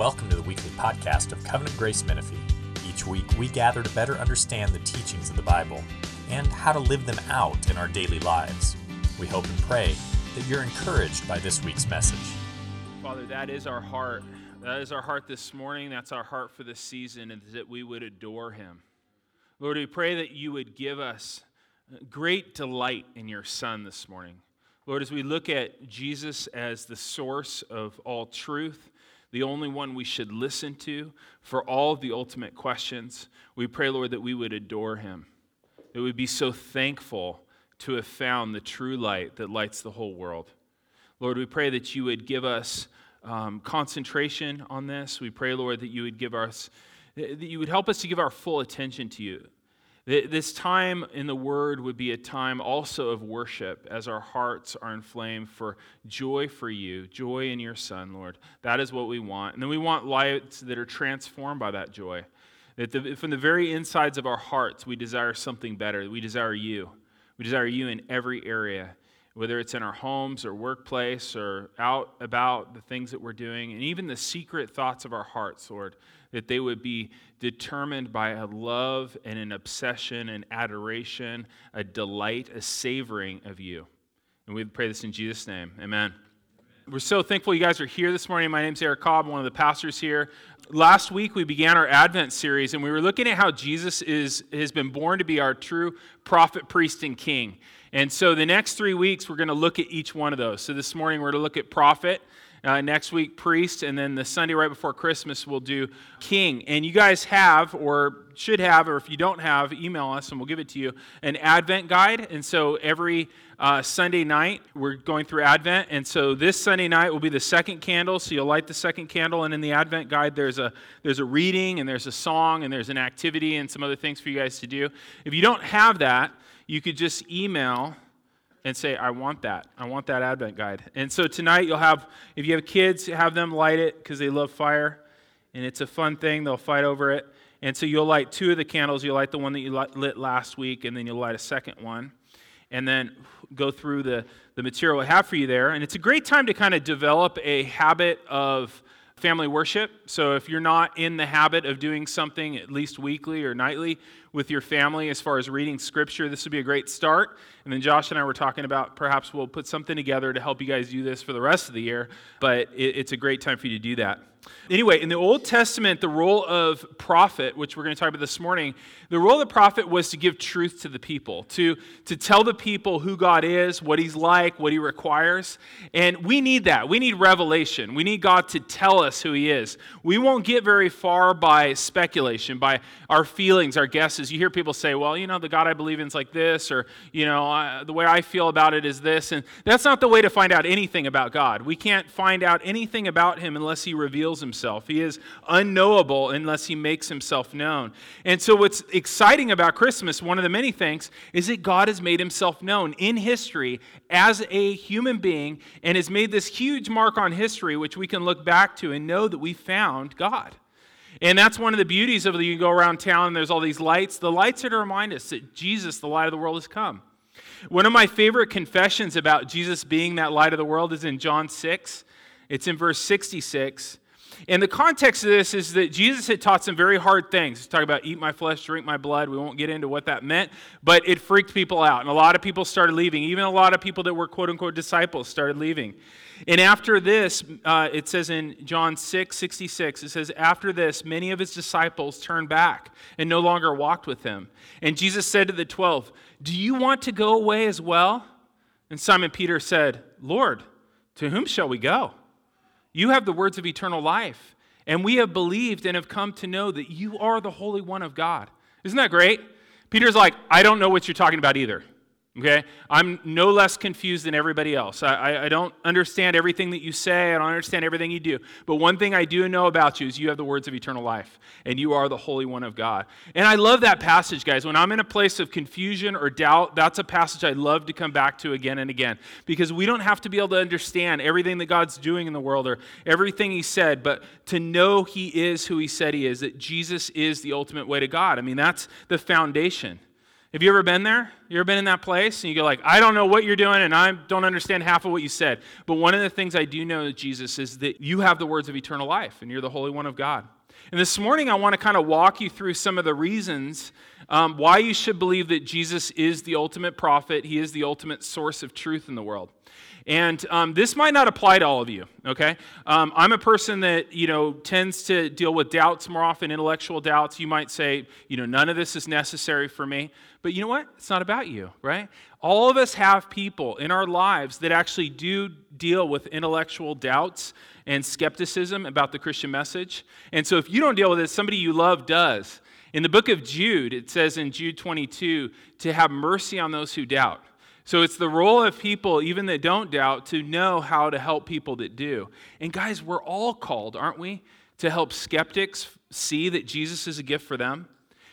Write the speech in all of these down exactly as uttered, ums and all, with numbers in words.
Welcome to the weekly podcast of Covenant Grace Menifee. Each week, we gather to better understand the teachings of the Bible and how to live them out in our daily lives. We hope and pray that you're encouraged by this week's message. Father, that is our heart. That is our heart this morning. That's our heart for this season, is that we would adore him. Lord, we pray that you would give us great delight in your Son this morning. Lord, as we look at Jesus as the source of all truth, the only one we should listen to for all of the ultimate questions, we pray, Lord, that we would adore him, that we'd be so thankful to have found the true light that lights the whole world. Lord, we pray that you would give us um, concentration on this. We pray, Lord, that you would give us, that you would help us to give our full attention to you. That this time in the Word would be a time also of worship, as our hearts are inflamed for joy for you, joy in your Son, Lord. That is what we want. And then we want lives that are transformed by that joy. That the, from the very insides of our hearts, we desire something better. We desire you. We desire you in every area, whether it's in our homes or workplace or out about the things that we're doing, and even the secret thoughts of our hearts, Lord, that they would be determined by a love and an obsession, an adoration, a delight, a savoring of you. And we pray this in Jesus' name. Amen. Amen. We're so thankful you guys are here this morning. My name's Erick Cobb, one of the pastors here. Last week, we began our Advent series, and we were looking at how Jesus is has been born to be our true prophet, priest, and king. And so the next three weeks, we're going to look at each one of those. So this morning, we're going to look at prophet. Uh, next week, priest, and then the Sunday right before Christmas, we'll do king. And you guys have, or should have, or if you don't have, email us and we'll give it to you, an Advent guide. And so every uh, Sunday night, we're going through Advent. And so this Sunday night will be the second candle, so you'll light the second candle. And in the Advent guide, there's a there's a reading, and there's a song, and there's an activity, and some other things for you guys to do. If you don't have that, you could just email and say, I want that. I want that Advent guide. And so tonight you'll have, if you have kids, have them light it because they love fire. And it's a fun thing. They'll fight over it. And so you'll light two of the candles. You'll light the one that you lit last week, and then you'll light a second one. And then go through the, the material I have for you there. And it's a great time to kind of develop a habit of family worship. So if you're not in the habit of doing something at least weekly or nightly with your family as far as reading scripture, this would be a great start. And then Josh and I were talking about perhaps we'll put something together to help you guys do this for the rest of the year, but it, it's a great time for you to do that. Anyway, in the Old Testament, the role of prophet, which we're going to talk about this morning, the role of the prophet was to give truth to the people, to, to tell the people who God is, what he's like, what he requires. And we need that. We need revelation. We need God to tell us who he is. We won't get very far by speculation, by our feelings, our guesses. You hear people say, well, you know, the God I believe in is like this, or, you know, I, the way I feel about it is this. And that's not the way to find out anything about God. We can't find out anything about him unless he reveals himself. He is unknowable unless he makes himself known. And so what's exciting about Christmas, one of the many things, is that God has made himself known in history as a human being and has made this huge mark on history, which we can look back to and know that we found God. And that's one of the beauties of the, you go around town and there's all these lights. The lights are to remind us that Jesus, the light of the world, has come. One of my favorite confessions about Jesus being that light of the world is in John six. It's in verse sixty-six. And the context of this is that Jesus had taught some very hard things. He's talking about eat my flesh, drink my blood. We won't get into what that meant, but it freaked people out. And a lot of people started leaving. Even a lot of people that were quote-unquote disciples started leaving. And after this, uh, it says in John six sixty-six, it says, after this, many of his disciples turned back and no longer walked with him. And Jesus said to the twelve, do you want to go away as well? And Simon Peter said, Lord, to whom shall we go? You have the words of eternal life, and we have believed and have come to know that you are the Holy One of God. Isn't that great? Peter's like, I don't know what you're talking about either, okay? I'm no less confused than everybody else. I, I, I don't understand everything that you say. I don't understand everything you do. But one thing I do know about you is you have the words of eternal life, and you are the Holy One of God. And I love that passage, guys. When I'm in a place of confusion or doubt, that's a passage I love to come back to again and again, because we don't have to be able to understand everything that God's doing in the world or everything he said, but to know he is who he said he is, that Jesus is the ultimate way to God. I mean, that's the foundation. Have you ever been there? You ever been in that place? And you go like, I don't know what you're doing, and I don't understand half of what you said. But one of the things I do know, Jesus, is that you have the words of eternal life, and you're the Holy One of God. And this morning, I want to kind of walk you through some of the reasons um, why you should believe that Jesus is the ultimate prophet. He is the ultimate source of truth in the world. And um, this might not apply to all of you, okay? Um, I'm a person that, you know, tends to deal with doubts more often, intellectual doubts. You might say, you know, none of this is necessary for me. But you know what? It's not about you, right? All of us have people in our lives that actually do deal with intellectual doubts and skepticism about the Christian message. And so if you don't deal with it, somebody you love does. In the book of Jude, it says in Jude twenty-two, to have mercy on those who doubt. So it's the role of people, even that don't doubt, to know how to help people that do. And guys, we're all called, aren't we, to help skeptics see that Jesus is a gift for them?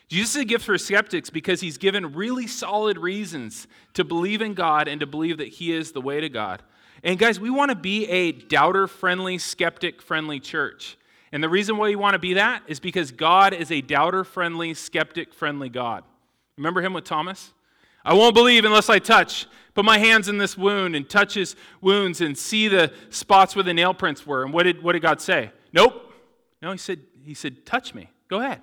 Jesus is a gift for skeptics because he's given really solid reasons to believe in God and to believe that he is the way to God. And guys, we want to be a doubter-friendly, skeptic-friendly church. And the reason why you want to be that is because God is a doubter-friendly, skeptic-friendly God. Remember him with Thomas? I won't believe unless I touch. Put my hands in this wound and touch his wounds and see the spots where the nail prints were. And what did what did God say? Nope. No, he said, he said, touch me. Go ahead.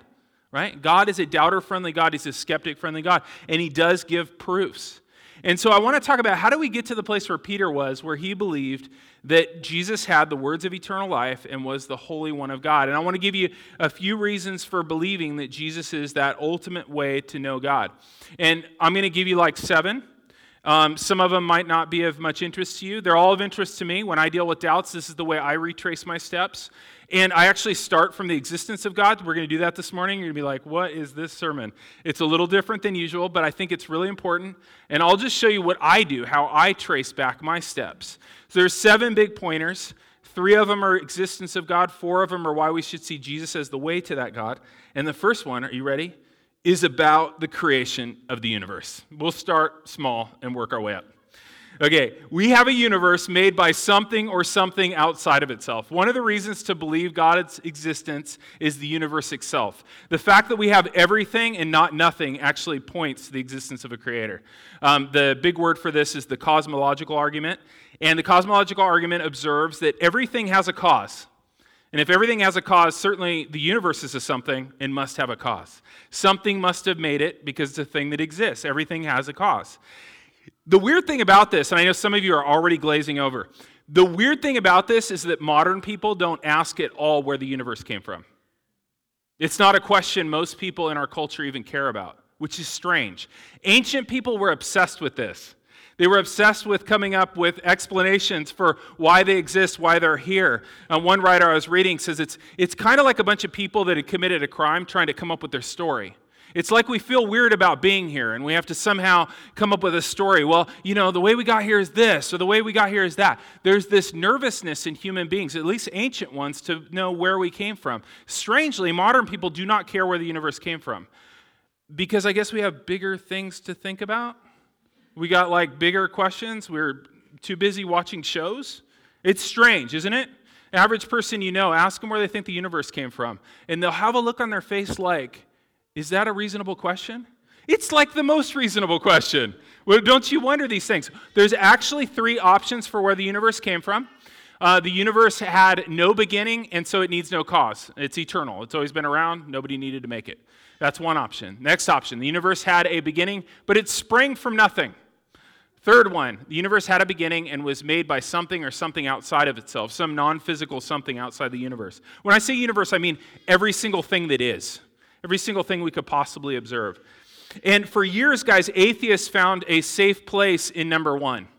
Right? God is a doubter-friendly God. He's a skeptic-friendly God. And he does give proofs. And so I want to talk about how do we get to the place where Peter was, where he believed that Jesus had the words of eternal life and was the Holy One of God. And I want to give you a few reasons for believing that Jesus is that ultimate way to know God. And I'm going to give you like seven. Um, some of them might not be of much interest to you. They're all of interest to me. When I deal with doubts, this is the way I retrace my steps. And I actually start from the existence of God. We're going to do that this morning. You're going to be like, what is this sermon? It's a little different than usual, but I think it's really important. And I'll just show you what I do, how I trace back my steps. So there's seven big pointers. Three of them are existence of God. Four of them are why we should see Jesus as the way to that God. And the first one, are you ready? Is about the creation of the universe. We'll start small and work our way up. Okay, we have a universe made by something or something outside of itself. One of the reasons to believe God's existence is the universe itself. The fact that we have everything and not nothing actually points to the existence of a creator. Um, the big word for this is the cosmological argument. And the cosmological argument observes that everything has a cause. And if everything has a cause, certainly the universe is a something and must have a cause. Something must have made it because it's a thing that exists. Everything has a cause. The weird thing about this, and I know some of you are already glazing over, the weird thing about this is that modern people don't ask at all where the universe came from. It's not a question most people in our culture even care about, which is strange. Ancient people were obsessed with this. They were obsessed with coming up with explanations for why they exist, why they're here. Uh, one writer I was reading says it's it's kind of like a bunch of people that had committed a crime trying to come up with their story. It's like we feel weird about being here, and we have to somehow come up with a story. Well, you know, the way we got here is this, or the way we got here is that. There's this nervousness in human beings, at least ancient ones, to know where we came from. Strangely, modern people do not care where the universe came from, because I guess we have bigger things to think about. We got like bigger questions. We're too busy watching shows. It's strange, isn't it? Average person you know, ask them where they think the universe came from. And they'll have a look on their face like, is that a reasonable question? It's like the most reasonable question. Well, don't you wonder these things? There's actually three options for where the universe came from. Uh, the universe had no beginning, and so it needs no cause. It's eternal. It's always been around. Nobody needed to make it. That's one option. Next option, the universe had a beginning, but it sprang from nothing. Third one, the universe had a beginning and was made by something or something outside of itself, some non-physical something outside the universe. When I say universe, I mean every single thing that is, every single thing we could possibly observe. And for years, guys, atheists found a safe place in number one,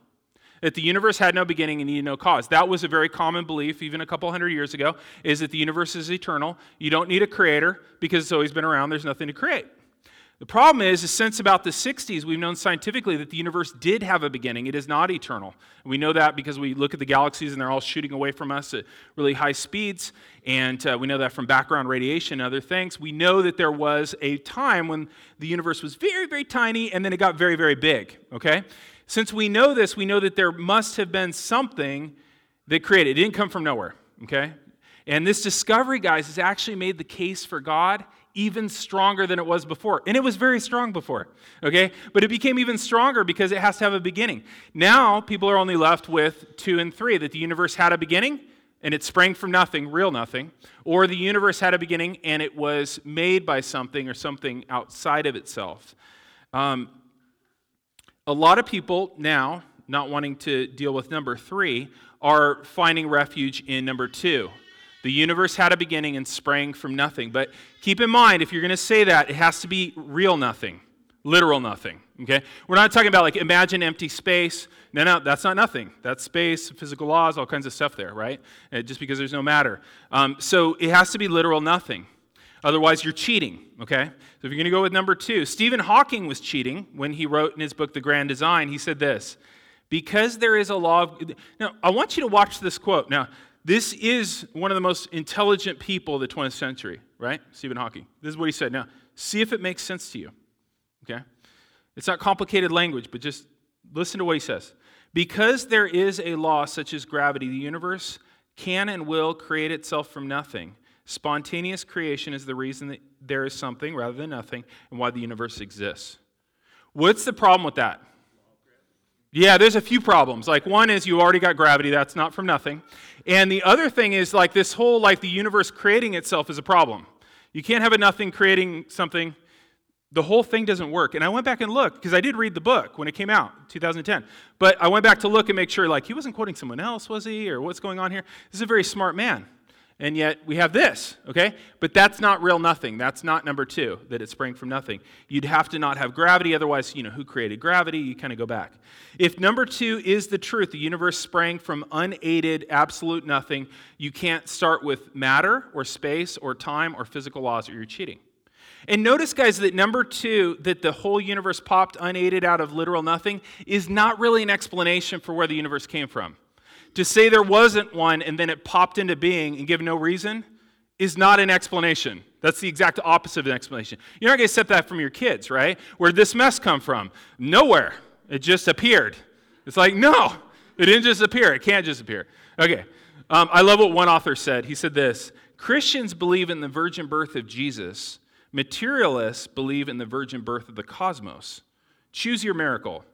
that the universe had no beginning and needed no cause. That was a very common belief, even a couple hundred years ago, is that the universe is eternal. You don't need a creator because it's always been around. There's nothing to create. The problem is, is, since about the sixties, we've known scientifically that the universe did have a beginning. It is not eternal. We know that because we look at the galaxies and they're all shooting away from us at really high speeds, and uh, we know that from background radiation and other things. We know that there was a time when the universe was very, very tiny, and then it got very, very big, okay? Since we know this, we know that there must have been something that created. It didn't come from nowhere, okay? And this discovery, guys, has actually made the case for God even stronger than it was before. And it was very strong before, okay? But it became even stronger because it has to have a beginning. Now, people are only left with two and three, that the universe had a beginning, and it sprang from nothing, real nothing, or the universe had a beginning, and it was made by something or something outside of itself. Um, a lot of people now, not wanting to deal with number three, are finding refuge in number two. The universe had a beginning and sprang from nothing. But keep in mind, if you're going to say that, it has to be real nothing, literal nothing, okay? We're not talking about, like, imagine empty space. No, no, that's not nothing. That's space, physical laws, all kinds of stuff there, right? Just because there's no matter. Um, so it has to be literal nothing. Otherwise, you're cheating, okay? So if you're going to go with number two, Stephen Hawking was cheating when he wrote in his book, The Grand Design. He said this, because there is a law of... Now, I want you to watch this quote. Now, this is one of the most intelligent people of the twentieth century, right? Stephen Hawking. This is what he said. Now, see if it makes sense to you, okay? It's not complicated language, but just listen to what he says. Because there is a law such as gravity, the universe can and will create itself from nothing. Spontaneous creation is the reason that there is something rather than nothing and why the universe exists. What's the problem with that? Yeah, there's a few problems. Like, one is you already got gravity. That's not from nothing. And the other thing is, like, this whole, like, the universe creating itself is a problem. You can't have a nothing creating something. The whole thing doesn't work. And I went back and looked, because I did read the book when it came out, two thousand ten. But I went back to look and make sure, like, he wasn't quoting someone else, was he? Or what's going on here? This is a very smart man. And yet we have this, okay? But that's not real nothing. That's not number two, that it sprang from nothing. You'd have to not have gravity. Otherwise, you know, who created gravity? You kind of go back. If number two is the truth, the universe sprang from unaided, absolute nothing, you can't start with matter or space or time or physical laws, or you're cheating. And notice, guys, that number two, that the whole universe popped unaided out of literal nothing, is not really an explanation for where the universe came from. To say there wasn't one and then it popped into being and give no reason is not an explanation. That's the exact opposite of an explanation. You're not going to accept that from your kids, right? Where did this mess come from? Nowhere. It just appeared. It's like, no, it didn't just appear. It can't just appear. Okay. Um, I love what one author said. He said this, Christians believe in the virgin birth of Jesus. Materialists believe in the virgin birth of the cosmos. Choose your miracle.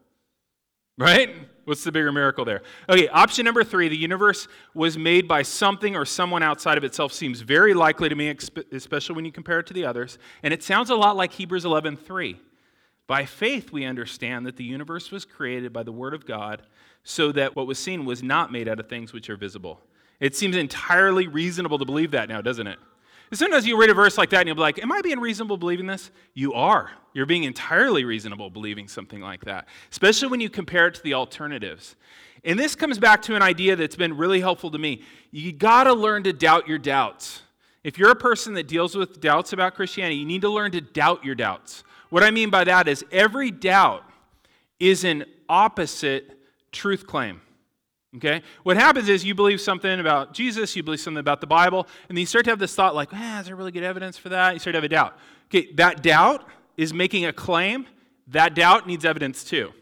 Right? What's the bigger miracle there? Okay, option number three, the universe was made by something or someone outside of itself, seems very likely to me, especially when you compare it to the others. And it sounds a lot like Hebrews eleven three. By faith we understand that the universe was created by the word of God, so that what was seen was not made out of things which are visible. It seems entirely reasonable to believe that now, doesn't it? Sometimes you read a verse like that and you'll be like, am I being reasonable believing this? You are. You're being entirely reasonable believing something like that, especially when you compare it to the alternatives. And this comes back to an idea that's been really helpful to me. You got to learn to doubt your doubts. If you're a person that deals with doubts about Christianity, you need to learn to doubt your doubts. What I mean by that is every doubt is an opposite truth claim. Okay? What happens is you believe something about Jesus, you believe something about the Bible, and then you start to have this thought like, ah, is there really good evidence for that? You start to have a doubt. Okay, that doubt is making a claim. That doubt needs evidence too.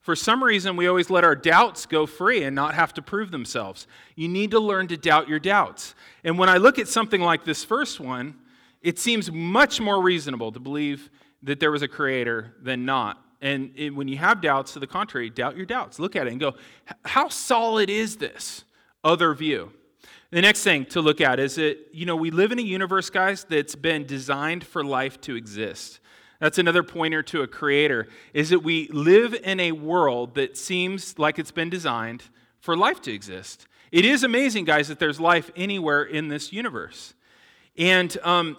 For some reason, we always let our doubts go free and not have to prove themselves. You need to learn to doubt your doubts. And when I look at something like this first one, it seems much more reasonable to believe that there was a creator than not. And when you have doubts, to the contrary, doubt your doubts. Look at it and go, how solid is this other view? The next thing to look at is that, you know, we live in a universe, guys, that's been designed for life to exist. That's another pointer to a creator, is that we live in a world that seems like it's been designed for life to exist. It is amazing, guys, that there's life anywhere in this universe. And, um,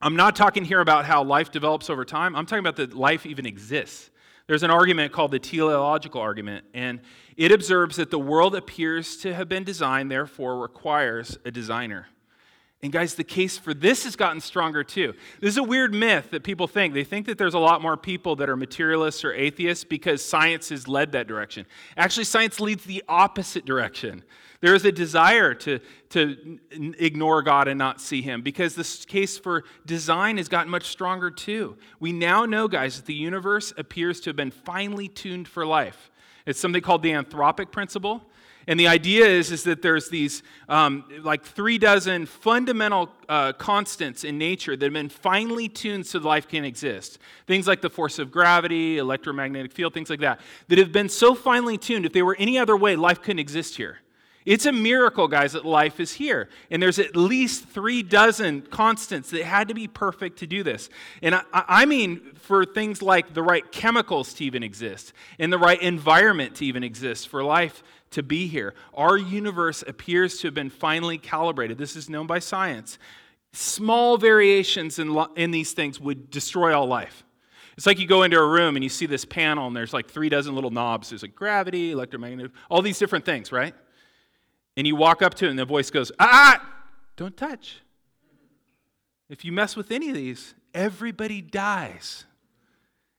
I'm not talking here about how life develops over time. I'm talking about that life even exists. There's an argument called the teleological argument, and it observes that the world appears to have been designed, therefore requires a designer. And guys, the case for this has gotten stronger too. This is a weird myth that people think. They think that there's a lot more people that are materialists or atheists because science has led that direction. Actually, science leads the opposite direction. There is a desire to, to ignore God and not see him, because this case for design has gotten much stronger too. We now know, guys, that the universe appears to have been finely tuned for life. It's something called the anthropic principle. And the idea is, is that there's these um, like three dozen fundamental uh, constants in nature that have been finely tuned so that life can exist. Things like the force of gravity, electromagnetic field, things like that, that have been so finely tuned, if they were any other way, life couldn't exist here. It's a miracle, guys, that life is here. And there's at least three dozen constants that had to be perfect to do this. And I, I mean for things like the right chemicals to even exist and the right environment to even exist for life to be here. Our universe appears to have been finely calibrated. This is known by science. Small variations in, lo- in these things would destroy all life. It's like you go into a room and you see this panel and there's like three dozen little knobs. There's like gravity, electromagnetic, all these different things, right? And you walk up to it and the voice goes, ah, don't touch. If you mess with any of these, everybody dies.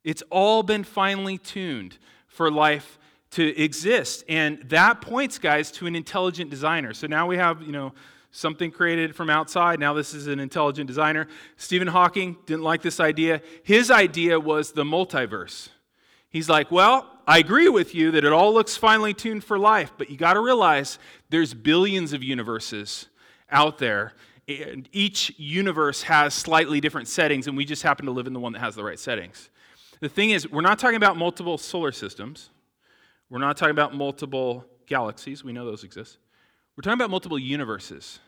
It's all been finely tuned for life to exist. And that points, guys, to an intelligent designer. So now we have, you know, something created from outside. Now this is an intelligent designer. Stephen Hawking didn't like this idea. His idea was the multiverse. He's like, well, I agree with you that it all looks finely tuned for life, but you got to realize there's billions of universes out there, and each universe has slightly different settings, and we just happen to live in the one that has the right settings. The thing is, we're not talking about multiple solar systems. We're not talking about multiple galaxies. We know those exist. We're talking about multiple universes.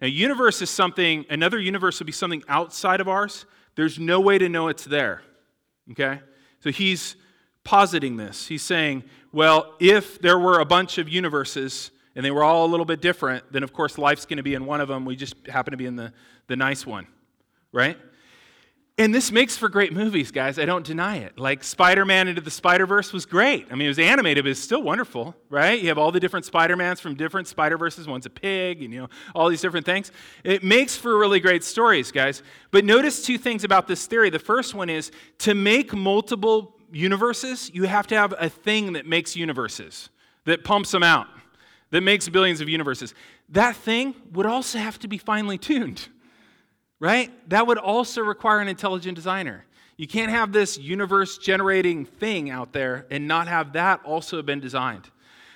Now, universe is something, another universe would be something outside of ours. There's no way to know it's there, okay? So he's positing this. He's saying, well, if there were a bunch of universes and they were all a little bit different, then of course life's going to be in one of them. We just happen to be in the, the nice one, right? And this makes for great movies, guys. I don't deny it. Like Spider-Man Into the Spider-Verse was great. I mean, it was animated, but it's still wonderful, right? You have all the different Spider-Mans from different Spider-Verses. One's a pig and, you know, all these different things. It makes for really great stories, guys. But notice two things about this theory. The first one is to make multiple universes, you have to have a thing that makes universes, that pumps them out, that makes billions of universes. That thing would also have to be finely tuned, right? That would also require an intelligent designer. You can't have this universe-generating thing out there and not have that also been designed.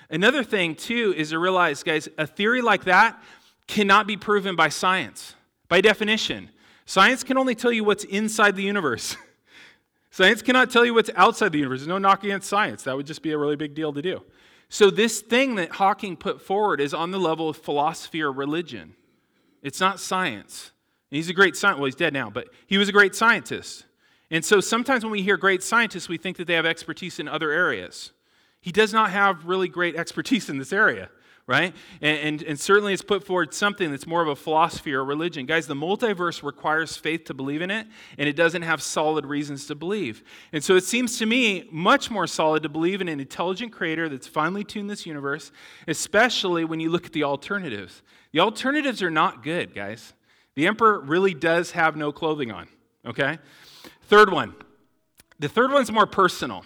Another thing, too, is to realize, guys, a theory like that cannot be proven by science. By definition, science can only tell you what's inside the universe. Science cannot tell you what's outside the universe. There's no knock against science. That would just be a really big deal to do. So this thing that Hawking put forward is on the level of philosophy or religion. It's not science. And he's a great scientist. Well, he's dead now, but he was a great scientist. And so sometimes when we hear great scientists, we think that they have expertise in other areas. He does not have really great expertise in this area, right? And, and, and certainly it's put forward something that's more of a philosophy or religion. Guys, the multiverse requires faith to believe in it, and it doesn't have solid reasons to believe. And so it seems to me much more solid to believe in an intelligent creator that's finely tuned this universe, especially when you look at the alternatives. The alternatives are not good, guys. The emperor really does have no clothing on, okay? Third one. The third one's more personal.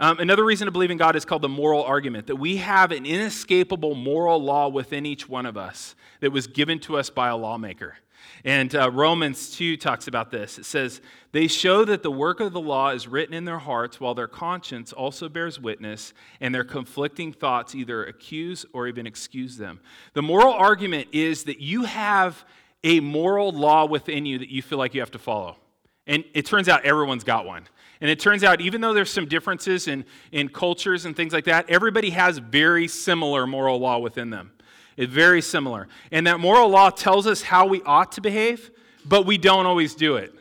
Um, another reason to believe in God is called the moral argument, that we have an inescapable moral law within each one of us that was given to us by a lawmaker. And uh, Romans two talks about this. It says, they show that the work of the law is written in their hearts while their conscience also bears witness, and their conflicting thoughts either accuse or even excuse them. The moral argument is that you have a moral law within you that you feel like you have to follow. And it turns out everyone's got one. And it turns out, even though there's some differences in, in cultures and things like that, everybody has very similar moral law within them. It's very similar. And that moral law tells us how we ought to behave, but we don't always do it.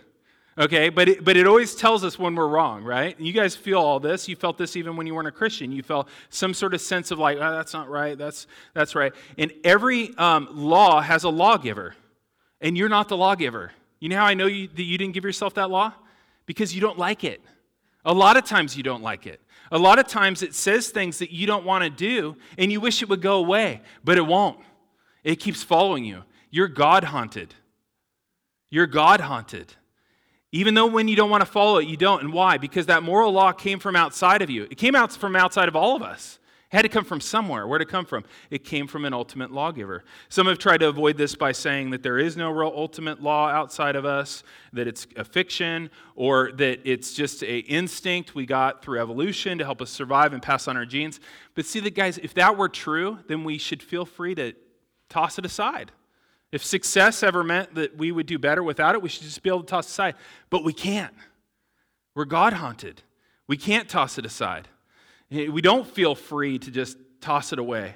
Okay, but it, but it always tells us when we're wrong, right? And you guys feel all this. You felt this even when you weren't a Christian. You felt some sort of sense of like, oh, that's not right, that's that's right. And every um, law has a lawgiver, and you're not the lawgiver. You know how I know you, that you didn't give yourself that law? Because you don't like it. A lot of times you don't like it. A lot of times it says things that you don't want to do, and you wish it would go away, but it won't. It keeps following you. You're God-haunted. You're God-haunted. Even though when you don't want to follow it, you don't. And why? Because that moral law came from outside of you. It came out from outside of all of us. It had to come from somewhere. Where did it come from? It came from an ultimate lawgiver. Some have tried to avoid this by saying that there is no real ultimate law outside of us, that it's a fiction, or that it's just an instinct we got through evolution to help us survive and pass on our genes. But see, that, guys, if that were true, then we should feel free to toss it aside. If success ever meant that we would do better without it, we should just be able to toss it aside. But we can't. We're God-haunted. We can't toss it aside. We don't feel free to just toss it away.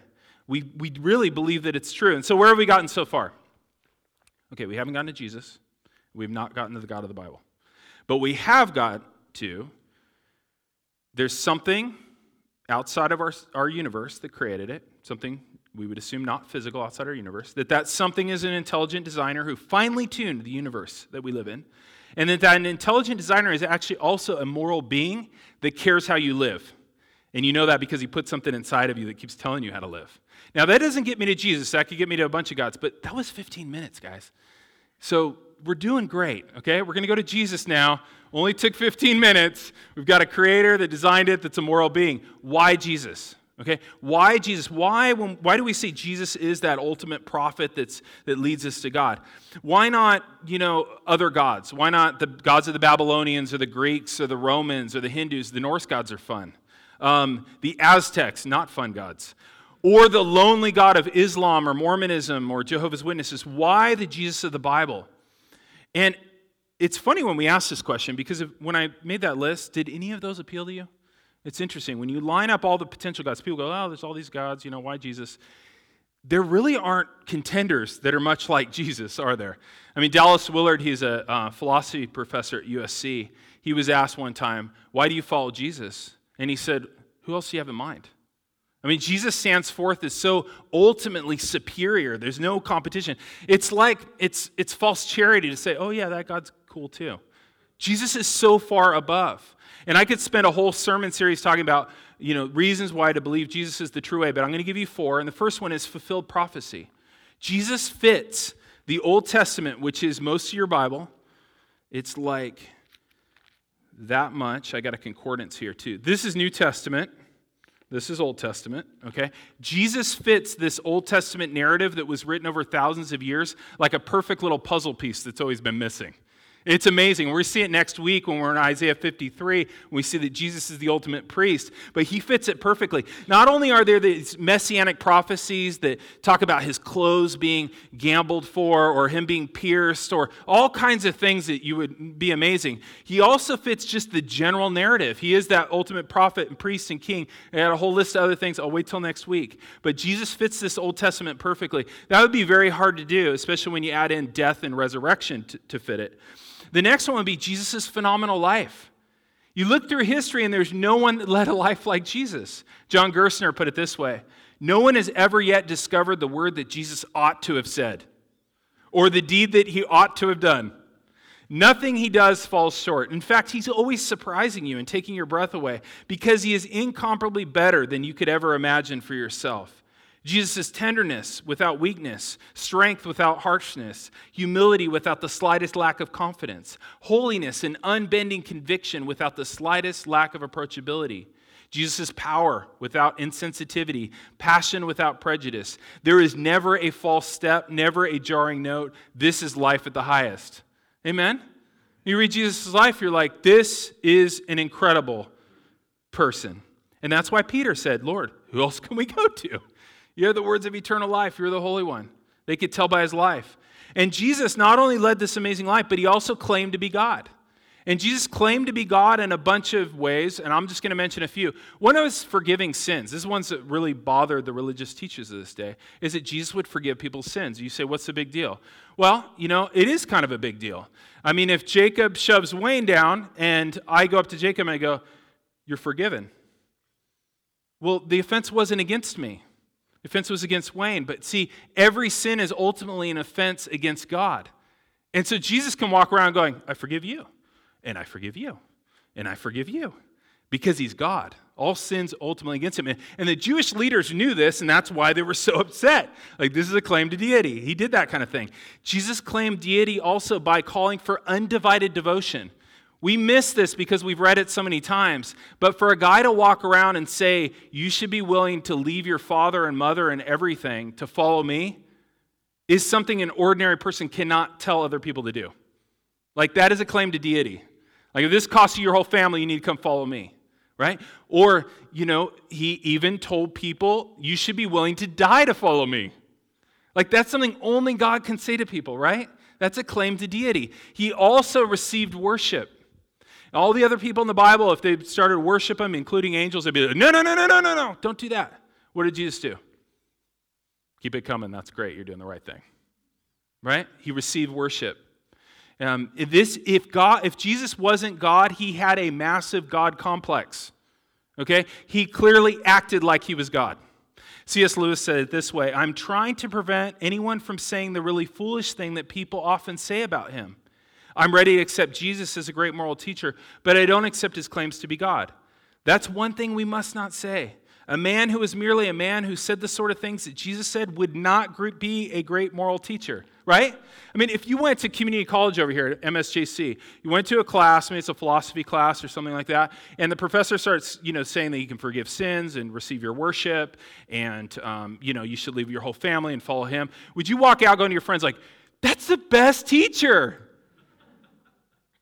We we really believe that it's true. And so where have we gotten so far? Okay, we haven't gotten to Jesus. We've not gotten to the God of the Bible. But we have got to, there's something outside of our, our universe that created it, something we would assume not physical outside our universe, that that something is an intelligent designer who finely tuned the universe that we live in, and that that intelligent designer is actually also a moral being that cares how you live. And you know that because he put something inside of you that keeps telling you how to live. Now, that doesn't get me to Jesus. That could get me to a bunch of gods. But that was fifteen minutes, guys. So we're doing great, okay? We're going to go to Jesus now. Only took fifteen minutes. We've got a creator that designed it that's a moral being. Why Jesus? Okay? Why Jesus? Why when, why do we say Jesus is that ultimate prophet that's that leads us to God? Why not, you know, other gods? Why not the gods of the Babylonians or the Greeks or the Romans or the Hindus? The Norse gods are fun. Um, the Aztecs, not fun gods, or the lonely God of Islam or Mormonism or Jehovah's Witnesses. Why the Jesus of the Bible? And it's funny when we ask this question, because if, when I made that list, did any of those appeal to you? It's interesting. When you line up all the potential gods, people go, oh, there's all these gods, you know, why Jesus? There really aren't contenders that are much like Jesus, are there? I mean, Dallas Willard, he's a uh, philosophy professor at U S C. He was asked one time, why do you follow Jesus? And he said, who else do you have in mind? I mean, Jesus stands forth as so ultimately superior. There's no competition. It's like, it's it's false charity to say, oh yeah, that God's cool too. Jesus is so far above. And I could spend a whole sermon series talking about, you know, reasons why to believe Jesus is the true way, but I'm going to give you four. And the first one is fulfilled prophecy. Jesus fits the Old Testament, which is most of your Bible. It's like that much. I got a concordance here too. This is New Testament. This is Old Testament, okay? Jesus fits this Old Testament narrative that was written over thousands of years like a perfect little puzzle piece that's always been missing. It's amazing. We're going to see it next week when we're in Isaiah fifty-three. We see that Jesus is the ultimate priest, but he fits it perfectly. Not only are there these messianic prophecies that talk about his clothes being gambled for or him being pierced or all kinds of things that you would be amazing, he also fits just the general narrative. He is that ultimate prophet and priest and king. I got a whole list of other things. I'll wait till next week. But Jesus fits this Old Testament perfectly. That would be very hard to do, especially when you add in death and resurrection to, to fit it. The next one would be Jesus' phenomenal life. You look through history and there's no one that led a life like Jesus. John Gerstner put it this way. No one has ever yet discovered the word that Jesus ought to have said or the deed that he ought to have done. Nothing he does falls short. In fact, he's always surprising you and taking your breath away because he is incomparably better than you could ever imagine for yourself. Jesus' tenderness without weakness, strength without harshness, humility without the slightest lack of confidence, holiness and unbending conviction without the slightest lack of approachability, Jesus' power without insensitivity, passion without prejudice. There is never a false step, never a jarring note. This is life at the highest. Amen? You read Jesus' life, you're like, this is an incredible person. And that's why Peter said, Lord, who else can we go to? You have the words of eternal life. You're the Holy One. They could tell by his life. And Jesus not only led this amazing life, but he also claimed to be God. And Jesus claimed to be God in a bunch of ways, and I'm just going to mention a few. One of his forgiving sins, this is one that really bothered the religious teachers of this day, is that Jesus would forgive people's sins. You say, what's the big deal? Well, you know, it is kind of a big deal. I mean, if Jacob shoves Wayne down, and I go up to Jacob and I go, you're forgiven. Well, the offense wasn't against me. Offense was against Wayne, but see, every sin is ultimately an offense against God. And so Jesus can walk around going, I forgive you, and I forgive you, and I forgive you, because he's God. All sin's ultimately against him. And the Jewish leaders knew this, and that's why they were so upset. Like, this is a claim to deity. He did that kind of thing. Jesus claimed deity also by calling for undivided devotion. We miss this because we've read it so many times. But for a guy to walk around and say, you should be willing to leave your father and mother and everything to follow me, is something an ordinary person cannot tell other people to do. Like, that is a claim to deity. Like, if this costs you your whole family, you need to come follow me, right? Or, you know, he even told people, you should be willing to die to follow me. Like, that's something only God can say to people, right? That's a claim to deity. He also received worship. All the other people in the Bible, if they started worship him, including angels, they'd be like, no, no, no, no, no, no, no. Don't do that. What did Jesus do? Keep it coming. That's great. You're doing the right thing. Right? He received worship. Um, if, this, if, God, if Jesus wasn't God, he had a massive God complex. Okay? He clearly acted like he was God. C S Lewis said it this way: I'm trying to prevent anyone from saying the really foolish thing that people often say about him. I'm ready to accept Jesus as a great moral teacher, but I don't accept his claims to be God. That's one thing we must not say. A man who is merely a man who said the sort of things that Jesus said would not be a great moral teacher, right? I mean, if you went to community college over here at M S J C, you went to a class, maybe it's a philosophy class or something like that, and the professor starts, you know, saying that you can forgive sins and receive your worship, and, um, you know, you should leave your whole family and follow him. Would you walk out going to your friends like, that's the best teacher?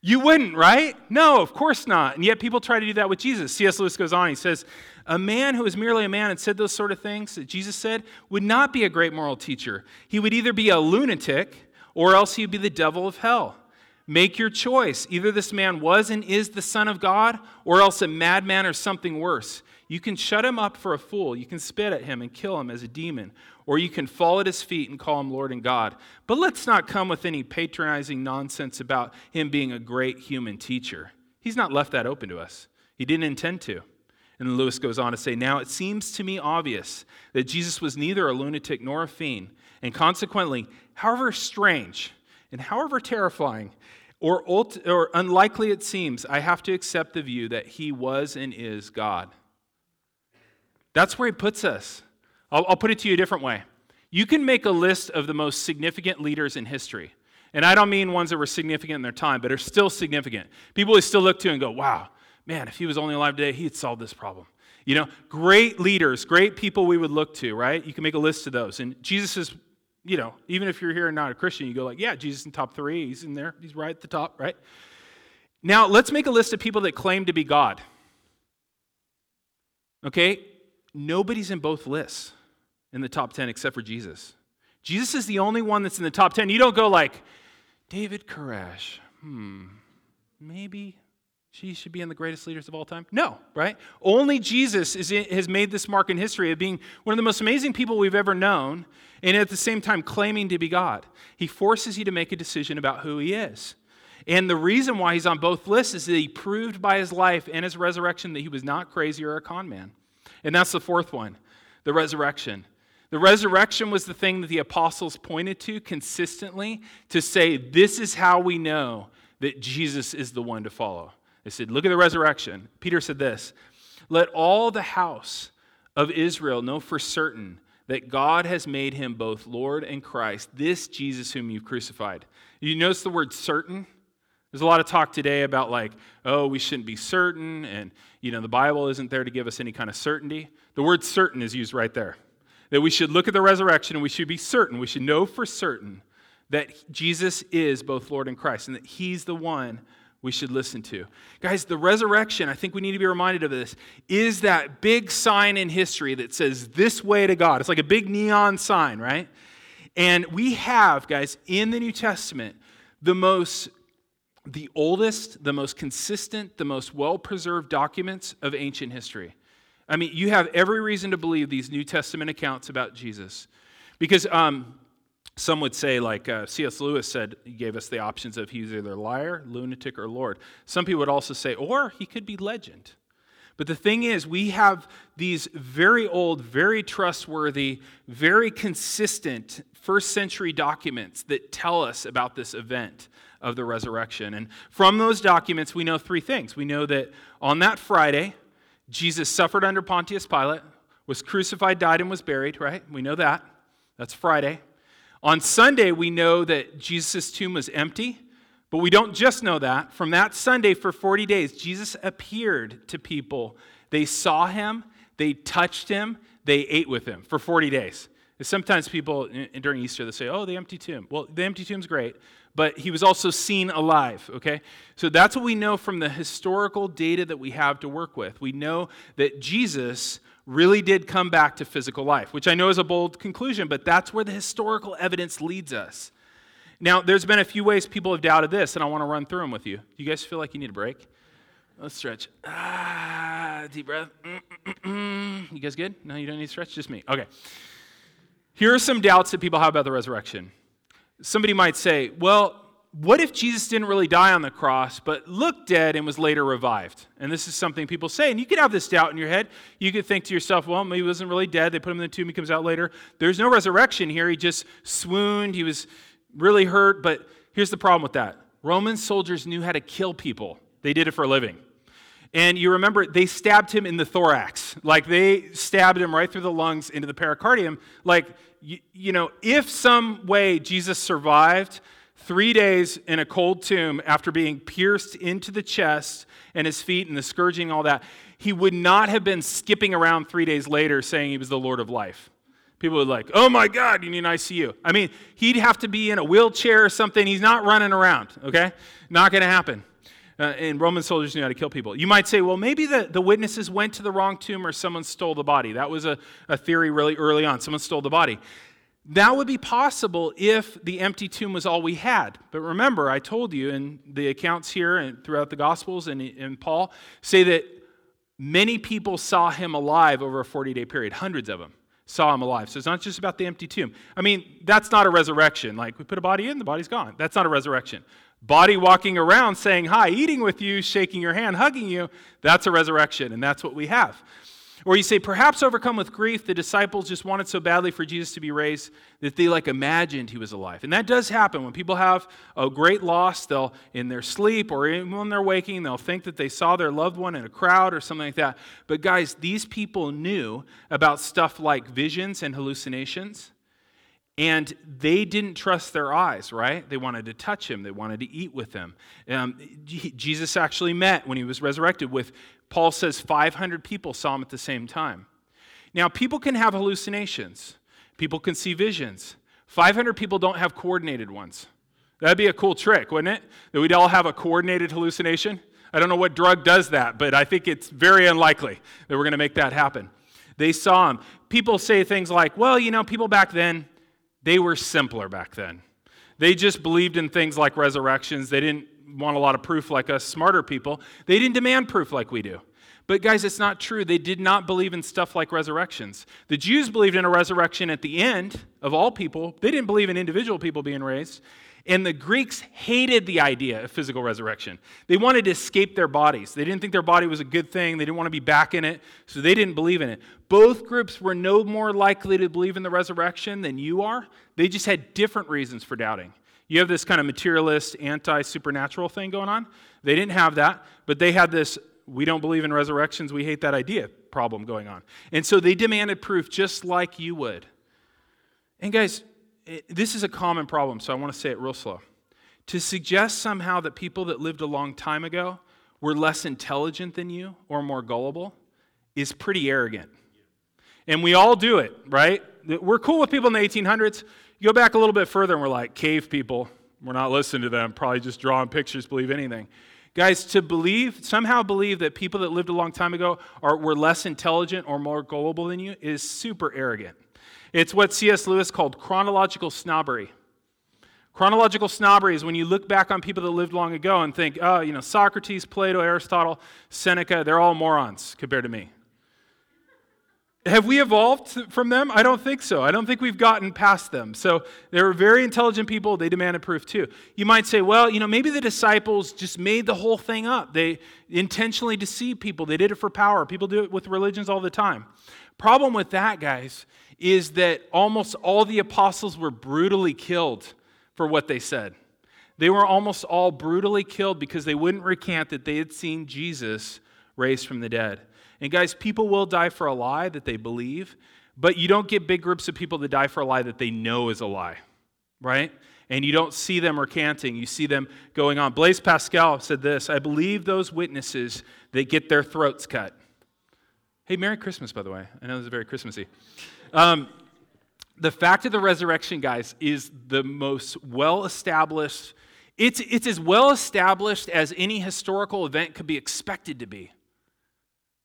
You wouldn't, right? No, of course not. And yet people try to do that with Jesus. C S Lewis goes on, he says, a man who is merely a man and said those sort of things that Jesus said would not be a great moral teacher. He would either be a lunatic or else he would be the devil of hell. Make your choice. Either this man was and is the Son of God or else a madman or something worse. You can shut him up for a fool. You can spit at him and kill him as a demon. Or you can fall at his feet and call him Lord and God. But let's not come with any patronizing nonsense about him being a great human teacher. He's not left that open to us. He didn't intend to. And Lewis goes on to say, now it seems to me obvious that Jesus was neither a lunatic nor a fiend. And consequently, however strange and however terrifying or, ult- or unlikely it seems, I have to accept the view that he was and is God. That's where he puts us. I'll, I'll put it to you a different way. You can make a list of the most significant leaders in history. And I don't mean ones that were significant in their time, but are still significant. People we still look to and go, wow, man, if he was only alive today, he'd solve this problem. You know, great leaders, great people we would look to, right? You can make a list of those. And Jesus is, you know, even if you're here and not a Christian, you go like, yeah, Jesus in top three. He's in there. He's right at the top, right? Now, let's make a list of people that claim to be God. Okay? Nobody's in both lists in the top ten except for Jesus. Jesus is the only one that's in the top ten. You don't go like, David Koresh, hmm, maybe she should be in the greatest leaders of all time. No, right? Only Jesus is in, has made this mark in history of being one of the most amazing people we've ever known and at the same time claiming to be God. He forces you to make a decision about who he is. And the reason why he's on both lists is that he proved by his life and his resurrection that he was not crazy or a con man. And that's the fourth one, the resurrection. The resurrection was the thing that the apostles pointed to consistently to say, this is how we know that Jesus is the one to follow. They said, look at the resurrection. Peter said this, let all the house of Israel know for certain that God has made him both Lord and Christ, this Jesus whom you crucified. You notice the word certain? There's a lot of talk today about like, oh, we shouldn't be certain, and you know the Bible isn't there to give us any kind of certainty. The word certain is used right there. That we should look at the resurrection and we should be certain. We should know for certain that Jesus is both Lord and Christ and that he's the one we should listen to. Guys, the resurrection, I think we need to be reminded of this, is that big sign in history that says this way to God. It's like a big neon sign, right? And we have, guys, in the New Testament, the most... the oldest, the most consistent, the most well-preserved documents of ancient history. I mean, you have every reason to believe these New Testament accounts about Jesus. Because um, some would say, like uh, C S Lewis said, he gave us the options of he's either liar, lunatic, or Lord. Some people would also say, or he could be legend. But the thing is, we have these very old, very trustworthy, very consistent first century documents that tell us about this event of the resurrection. And from those documents, we know three things. We know that on that Friday, Jesus suffered under Pontius Pilate, was crucified, died, and was buried, right? We know that. That's Friday. On Sunday, we know that Jesus' tomb was empty, But we don't just know that. From that Sunday for forty days, Jesus appeared to people. They saw him, they touched him, they ate with him for forty days. And sometimes people during Easter, they say, oh, the empty tomb. Well, the empty tomb's great, but he was also seen alive, okay? So that's what we know from the historical data that we have to work with. We know that Jesus really did come back to physical life, which I know is a bold conclusion, but that's where the historical evidence leads us. Now, there's been a few ways people have doubted this, and I want to run through them with you. Do you guys feel like you need a break? Let's stretch. Ah, deep breath. You guys good? No, you don't need to stretch? Just me. Okay. Here are some doubts that people have about the resurrection. Somebody might say, well, what if Jesus didn't really die on the cross, but looked dead and was later revived? And this is something people say, and you could have this doubt in your head. You could think to yourself, well, maybe he wasn't really dead. They put him in the tomb, he comes out later. There's no resurrection here. He just swooned. He was really hurt. But here's the problem with that. Roman soldiers knew how to kill people. They did it for a living. And you remember, they stabbed him in the thorax. Like, they stabbed him right through the lungs into the pericardium. Like, you, you know, if some way Jesus survived three days in a cold tomb after being pierced into the chest and his feet and the scourging and all that, he would not have been skipping around three days later saying he was the Lord of life. People would like, oh my God, you need an I C U. I mean, he'd have to be in a wheelchair or something. He's not running around, okay? Not going to happen. Uh, and Roman soldiers knew how to kill people. You might say, well, maybe the, the witnesses went to the wrong tomb or someone stole the body. That was a, a theory really early on. Someone stole the body. That would be possible if the empty tomb was all we had. But remember, I told you in the accounts here and throughout the Gospels and, and Paul say that many people saw him alive over a forty-day period. Hundreds of them saw him alive. So it's not just about the empty tomb. I mean, that's not a resurrection. Like, we put a body in, the body's gone. That's not a resurrection. Body walking around, saying hi, eating with you, shaking your hand, hugging you, that's a resurrection, and that's what we have. Or you say, perhaps overcome with grief, the disciples just wanted so badly for Jesus to be raised that they like imagined he was alive. And that does happen. When people have a great loss, they'll, in their sleep or even when they're waking, they'll think that they saw their loved one in a crowd or something like that. But guys, these people knew about stuff like visions and hallucinations. And they didn't trust their eyes, right? They wanted to touch him. They wanted to eat with him. Um, Jesus actually met, when he was resurrected, with, Paul says, five hundred people saw him at the same time. Now, people can have hallucinations. People can see visions. five hundred people don't have coordinated ones. That'd be a cool trick, wouldn't it? That we'd all have a coordinated hallucination? I don't know what drug does that, but I think it's very unlikely that we're going to make that happen. They saw him. People say things like, well, you know, people back then, they were simpler back then. They just believed in things like resurrections. They didn't want a lot of proof like us smarter people. They didn't demand proof like we do. But guys, it's not true. They did not believe in stuff like resurrections. The Jews believed in a resurrection at the end of all people. They didn't believe in individual people being raised. And the Greeks hated the idea of physical resurrection. They wanted to escape their bodies. They didn't think their body was a good thing. They didn't want to be back in it, so they didn't believe in it. Both groups were no more likely to believe in the resurrection than you are. They just had different reasons for doubting. You have this kind of materialist, anti-supernatural thing going on. They didn't have that, but they had this, we don't believe in resurrections, we hate that idea problem going on. And so they demanded proof just like you would. And guys, It, this is a common problem, so I want to say it real slow. To suggest somehow that people that lived a long time ago were less intelligent than you or more gullible is pretty arrogant. And we all do it, right? We're cool with people in the eighteen hundreds. You go back a little bit further and we're like, cave people. We're not listening to them. Probably just drawing pictures, believe anything. Guys, to believe, somehow believe that people that lived a long time ago are were less intelligent or more gullible than you is super arrogant. It's what C S Lewis called chronological snobbery. Chronological snobbery is when you look back on people that lived long ago and think, oh, you know, Socrates, Plato, Aristotle, Seneca, they're all morons compared to me. Have we evolved from them? I don't think so. I don't think we've gotten past them. So they were very intelligent people. They demanded proof too. You might say, well, you know, maybe the disciples just made the whole thing up. They intentionally deceived people. They did it for power. People do it with religions all the time. Problem with that, guys, is that almost all the apostles were brutally killed for what they said. They were almost all brutally killed because they wouldn't recant that they had seen Jesus raised from the dead. And guys, people will die for a lie that they believe, but you don't get big groups of people that die for a lie that they know is a lie, right? And you don't see them recanting. You see them going on. Blaise Pascal said this: I believe those witnesses that get their throats cut. Hey, Merry Christmas, by the way. I know this is very Christmassy. Um, the fact of the resurrection, guys, is the most well-established. It's, it's as well-established as any historical event could be expected to be.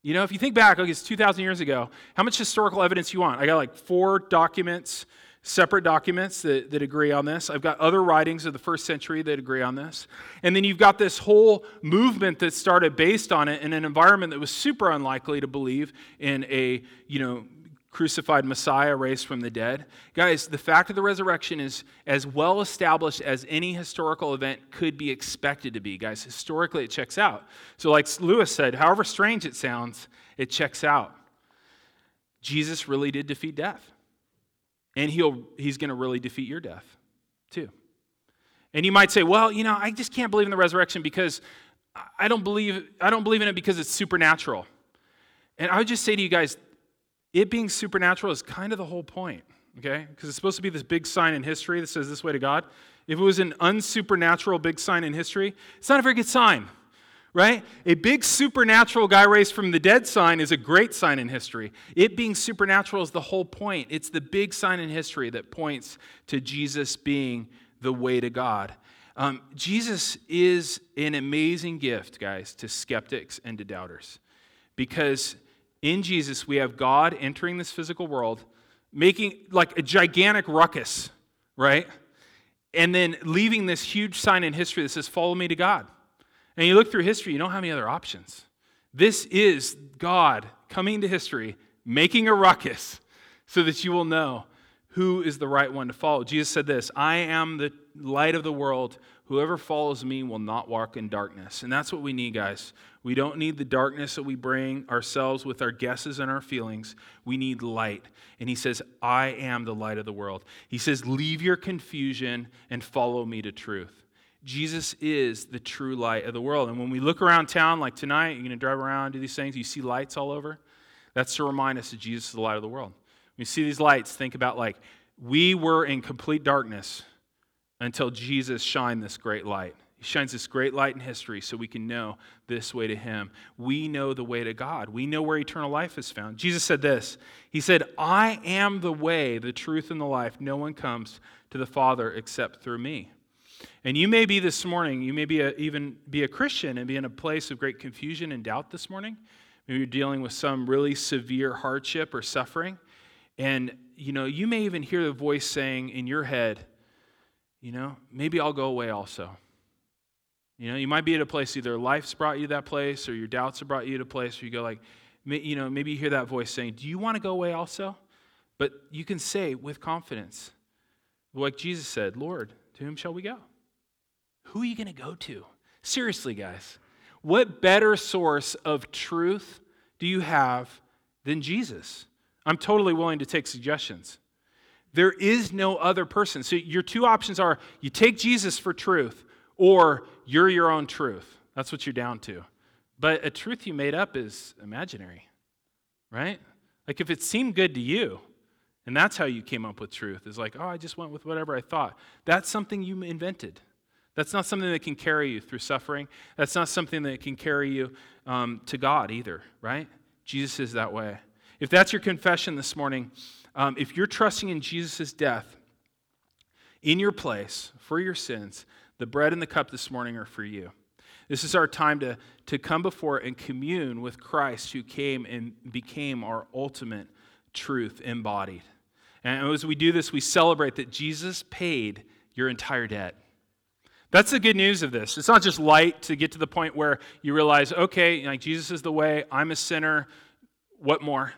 You know, if you think back, like it's two thousand years ago, how much historical evidence you want? I got like four documents, separate documents that, that agree on this. I've got other writings of the first century that agree on this. And then you've got this whole movement that started based on it in an environment that was super unlikely to believe in a, you know, crucified Messiah raised from the dead. Guys, the fact of the resurrection is as well established as any historical event could be expected to be. Guys, historically it checks out. So like Lewis said, however strange it sounds, it checks out. Jesus really did defeat death. And he'll he's going to really defeat your death, too. And you might say, well, you know, I just can't believe in the resurrection because I don't believe I don't believe in it because it's supernatural. And I would just say to you guys, it being supernatural is kind of the whole point, okay? Because it's supposed to be this big sign in history that says this way to God. If it was an unsupernatural big sign in history, it's not a very good sign, right? A big supernatural guy raised from the dead sign is a great sign in history. It being supernatural is the whole point. It's the big sign in history that points to Jesus being the way to God. Um, Jesus is an amazing gift, guys, to skeptics and to doubters. Because in Jesus, we have God entering this physical world, making like a gigantic ruckus, right? And then leaving this huge sign in history that says, follow me to God. And you look through history, you don't have any other options. This is God coming to history, making a ruckus, so that you will know who is the right one to follow. Jesus said this, I am the light of the world. Whoever follows me will not walk in darkness. And that's what we need, guys. We don't need the darkness that we bring ourselves with our guesses and our feelings. We need light. And he says, I am the light of the world. He says, leave your confusion and follow me to truth. Jesus is the true light of the world. And when we look around town, like tonight, you're going to drive around, do these things, you see lights all over. That's to remind us that Jesus is the light of the world. When you see these lights, think about like, we were in complete darkness until Jesus shined this great light. He shines this great light in history so we can know this way to him. We know the way to God. We know where eternal life is found. Jesus said this. He said, I am the way, the truth, and the life. No one comes to the Father except through me. And you may be this morning, you may be a, even be a Christian and be in a place of great confusion and doubt this morning. Maybe you're dealing with some really severe hardship or suffering. And, you know, you may even hear the voice saying in your head, you know, maybe I'll go away also. You know, you might be at a place, either life's brought you to that place or your doubts have brought you to a place where you go like, you know, maybe you hear that voice saying, do you want to go away also? But you can say with confidence, like Jesus said, Lord, to whom shall we go? Who are you going to go to? Seriously, guys, what better source of truth do you have than Jesus? I'm totally willing to take suggestions. There is no other person. So your two options are you take Jesus for truth or you're your own truth. That's what you're down to. But a truth you made up is imaginary, right? Like if it seemed good to you, and that's how you came up with truth, is like, oh, I just went with whatever I thought. That's something you invented. That's not something that can carry you through suffering. That's not something that can carry you um, to God either, right? Jesus is that way. If that's your confession this morning, um, if you're trusting in Jesus' death in your place for your sins, the bread and the cup this morning are for you. This is our time to, to come before and commune with Christ who came and became our ultimate truth embodied. And as we do this, we celebrate that Jesus paid your entire debt. That's the good news of this. It's not just light to get to the point where you realize, okay, like Jesus is the way, I'm a sinner, what more?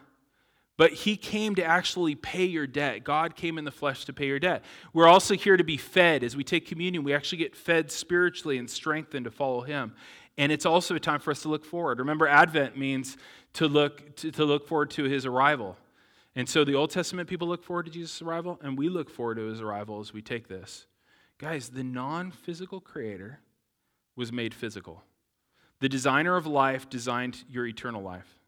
But he came to actually pay your debt. God came in the flesh to pay your debt. We're also here to be fed. As we take communion, we actually get fed spiritually and strengthened to follow him. And it's also a time for us to look forward. Remember, Advent means to look to, to look forward to his arrival. And so the Old Testament people look forward to Jesus' arrival, and we look forward to his arrival as we take this. Guys, the non-physical creator was made physical. The designer of life designed your eternal life.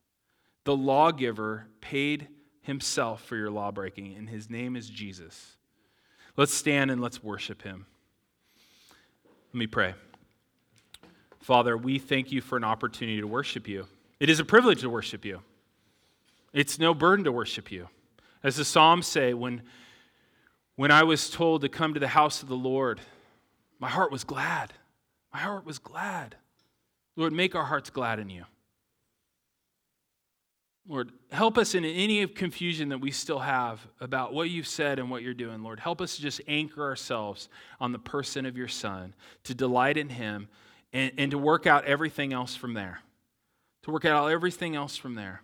The lawgiver paid himself for your lawbreaking, and his name is Jesus. Let's stand and let's worship him. Let me pray. Father, we thank you for an opportunity to worship you. It is a privilege to worship you. It's no burden to worship you. As the Psalms say, when, when I was told to come to the house of the Lord, my heart was glad. My heart was glad. Lord, make our hearts glad in you. Lord, help us in any of confusion that we still have about what you've said and what you're doing. Lord, help us to just anchor ourselves on the person of your Son, to delight in him, and, and to work out everything else from there. To work out everything else from there.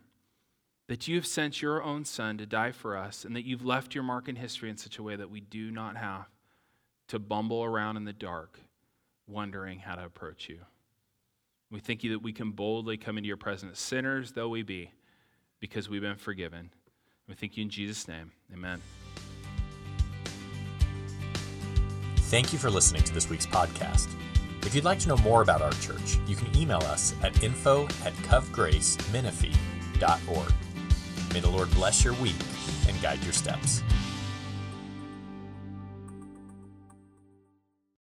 That you have sent your own Son to die for us, and that you've left your mark in history in such a way that we do not have to bumble around in the dark, wondering how to approach you. We thank you that we can boldly come into your presence, sinners though we be, because we've been forgiven. We thank you in Jesus' name. Amen. Thank you for listening to this week's podcast. If you'd like to know more about our church, you can email us at info at covgracemenifee.org. May the Lord bless your week and guide your steps.